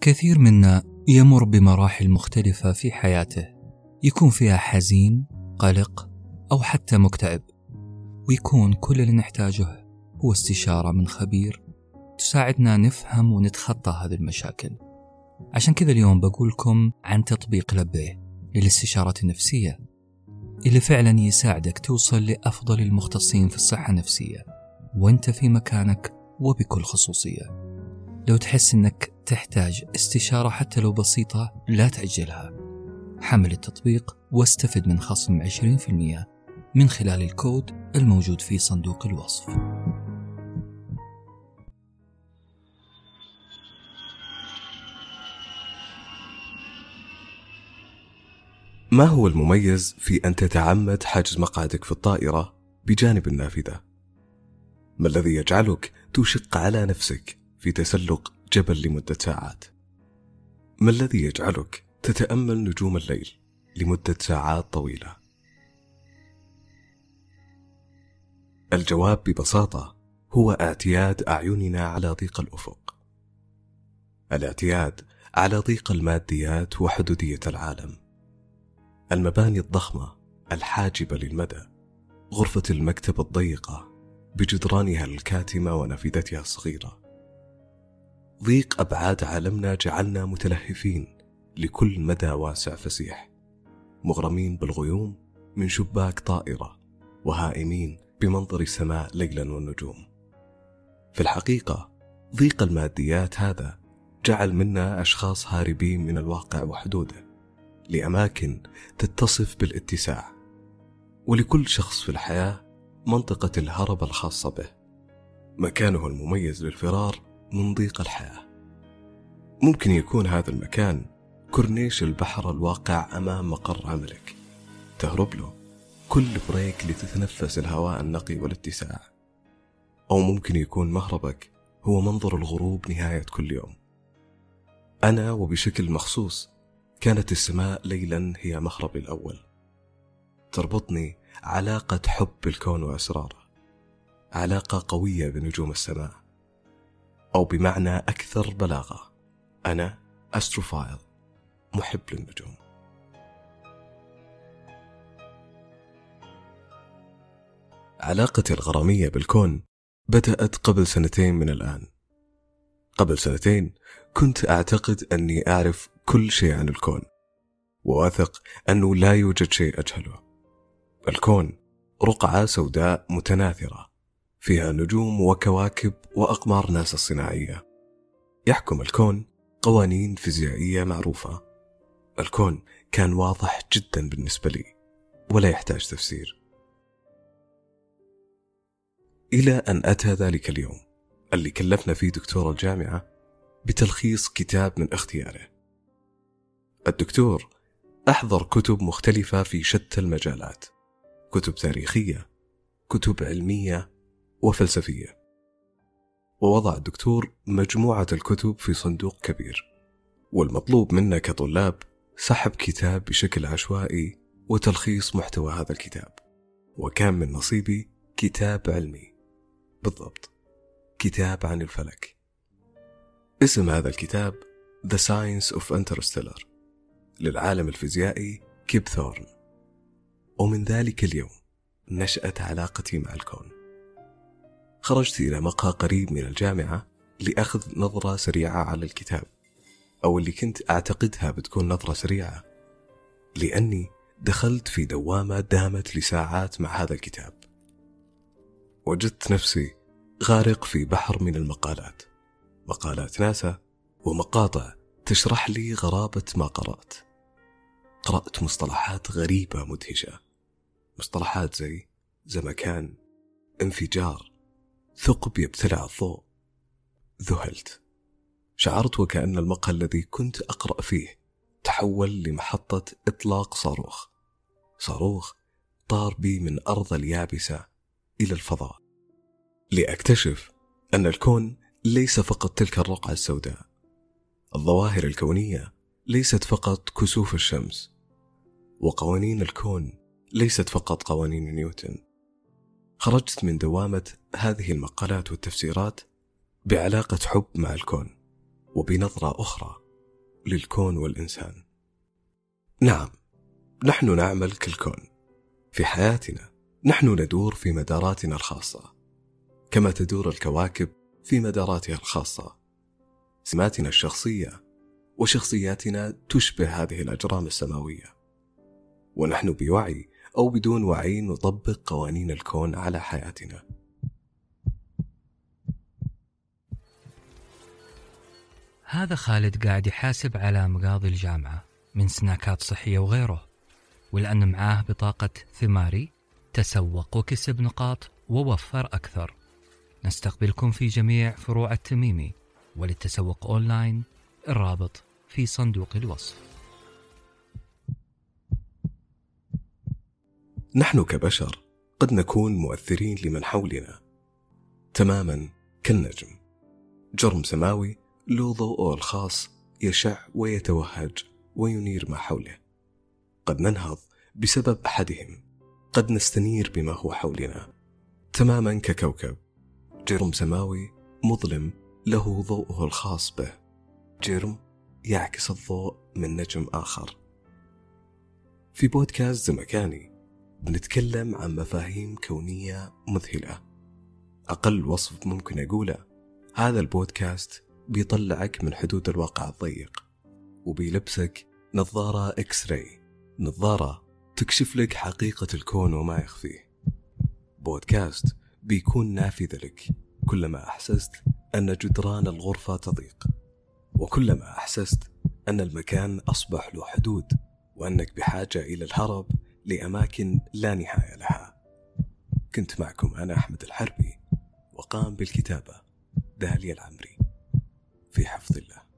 كثير منا يمر بمراحل مختلفة في حياته، يكون فيها حزين، قلق أو حتى مكتئب، ويكون كل اللي نحتاجه هو استشارة من خبير تساعدنا نفهم ونتخطى هذه المشاكل. عشان كذا اليوم بقولكم عن تطبيق لبيه للاستشارة النفسية اللي فعلا يساعدك توصل لأفضل المختصين في الصحة النفسية وانت في مكانك وبكل خصوصية. لو تحس انك تحتاج استشارة حتى لو بسيطة لا تعجلها، حمل التطبيق واستفد من خصم 20% من خلال الكود الموجود في صندوق الوصف. ما هو المميز في أن تتعمد حجز مقعدك في الطائرة بجانب النافذة؟ ما الذي يجعلك تشق على نفسك في تسلق جبل لمدة ساعات؟ ما الذي يجعلك تتأمل نجوم الليل لمدة ساعات طويلة؟ الجواب ببساطة هو اعتياد أعيننا على ضيق الأفق، الاعتياد على ضيق الماديات وحدودية العالم، المباني الضخمة الحاجبة للمدى، غرفة المكتب الضيقة بجدرانها الكاتمة ونافذتها الصغيرة. ضيق أبعاد عالمنا جعلنا متلهفين لكل مدى واسع فسيح، مغرمين بالغيوم من شباك طائرة، وهائمين بمنظر السماء ليلا والنجوم. في الحقيقة ضيق الماديات هذا جعل منا أشخاص هاربين من الواقع وحدوده لأماكن تتصف بالاتساع، ولكل شخص في الحياة منطقة الهرب الخاصة به، مكانه المميز للفرار من ضيق الحياة. ممكن يكون هذا المكان كورنيش البحر الواقع أمام مقر عملك، تهرب له كل بريك لتتنفس الهواء النقي والاتساع، أو ممكن يكون مهربك هو منظر الغروب نهاية كل يوم. أنا وبشكل مخصوص كانت السماء ليلا هي مهربي الأول، تربطني علاقة حب بالكون وأسراره، علاقة قوية بنجوم السماء، أو بمعنى أكثر بلاغة أنا أستروفايل، محب للنجوم. علاقتي الغرامية بالكون بدأت قبل 2 من الآن. قبل 2 كنت أعتقد أني أعرف كل شيء عن الكون، وواثق أنه لا يوجد شيء أجهله. الكون رقعة سوداء متناثرة فيها نجوم وكواكب وأقمار ناسا الصناعية. يحكم الكون قوانين فيزيائية معروفة. الكون كان واضح جدا بالنسبة لي ولا يحتاج تفسير، إلى أن أتى ذلك اليوم اللي كلفنا فيه دكتور الجامعة بتلخيص كتاب من اختياره. الدكتور أحضر كتب مختلفة في شتى المجالات، كتب تاريخية، كتب علمية وفلسفية، ووضع الدكتور مجموعة الكتب في صندوق كبير، والمطلوب منا كطلاب سحب كتاب بشكل عشوائي وتلخيص محتوى هذا الكتاب. وكان من نصيبي كتاب علمي، بالضبط كتاب عن الفلك. اسم هذا الكتاب The Science of Interstellar للعالم الفيزيائي كيب ثورن. ومن ذلك اليوم نشأت علاقتي مع الكون. خرجت إلى مقهى قريب من الجامعة لأخذ نظرة سريعة على الكتاب، أو اللي كنت أعتقدها بتكون نظرة سريعة، لأني دخلت في دوامة دامت لساعات مع هذا الكتاب. وجدت نفسي غارق في بحر من المقالات، مقالات ناسا ومقاطع تشرح لي غرابة ما قرأت. قرأت مصطلحات غريبة مدهشة، مصطلحات زي زمكان، انفجار، ثقب يبتلع الضوء. ذهلت، شعرت وكأن المقهى الذي كنت أقرأ فيه تحول لمحطة إطلاق صاروخ طار بي من أرض اليابسة إلى الفضاء، لأكتشف أن الكون ليس فقط تلك الرقعة السوداء. الظواهر الكونية ليست فقط كسوف الشمس، وقوانين الكون ليست فقط قوانين نيوتن. خرجت من دوامة هذه المقالات والتفسيرات بعلاقة حب مع الكون، وبنظرة أخرى للكون والإنسان. نعم، نحن نعمل كالكون في حياتنا، نحن ندور في مداراتنا الخاصة كما تدور الكواكب في مداراتها الخاصة. سماتنا الشخصية وشخصياتنا تشبه هذه الأجرام السماوية، ونحن بوعي أو بدون وعي نطبق قوانين الكون على حياتنا. هذا خالد قاعد يحاسب على مقاضي الجامعة من سناكات صحية وغيره، ولأن معاه بطاقة ثماري تسوق وكسب نقاط ووفر أكثر. نستقبلكم في جميع فروع التميمي، وللتسوق أونلاين الرابط في صندوق الوصف. نحن كبشر قد نكون مؤثرين لمن حولنا تماما كالنجم، جرم سماوي له ضوءه الخاص يشع ويتوهج وينير ما حوله. قد ننهض بسبب أحدهم، قد نستنير بما هو حولنا تماما ككوكب، جرم سماوي مظلم له ضوءه الخاص به، جرم يعكس الضوء من نجم آخر. في بودكاست زمكاني بنتكلم عن مفاهيم كونية مذهلة. أقل وصف ممكن أقوله، هذا البودكاست بيطلعك من حدود الواقع الضيق وبيلبسك نظارة إكس راي، نظارة تكشف لك حقيقة الكون وما يخفيه. بودكاست بيكون نافذة لك كلما أحسست أن جدران الغرفة تضيق، وكلما أحسست أن المكان أصبح له حدود، وأنك بحاجة إلى الهرب لأماكن لا نهاية لها. كنت معكم أنا أحمد الحربي، وقام بالكتابة داليا العمري، في حفظ الله.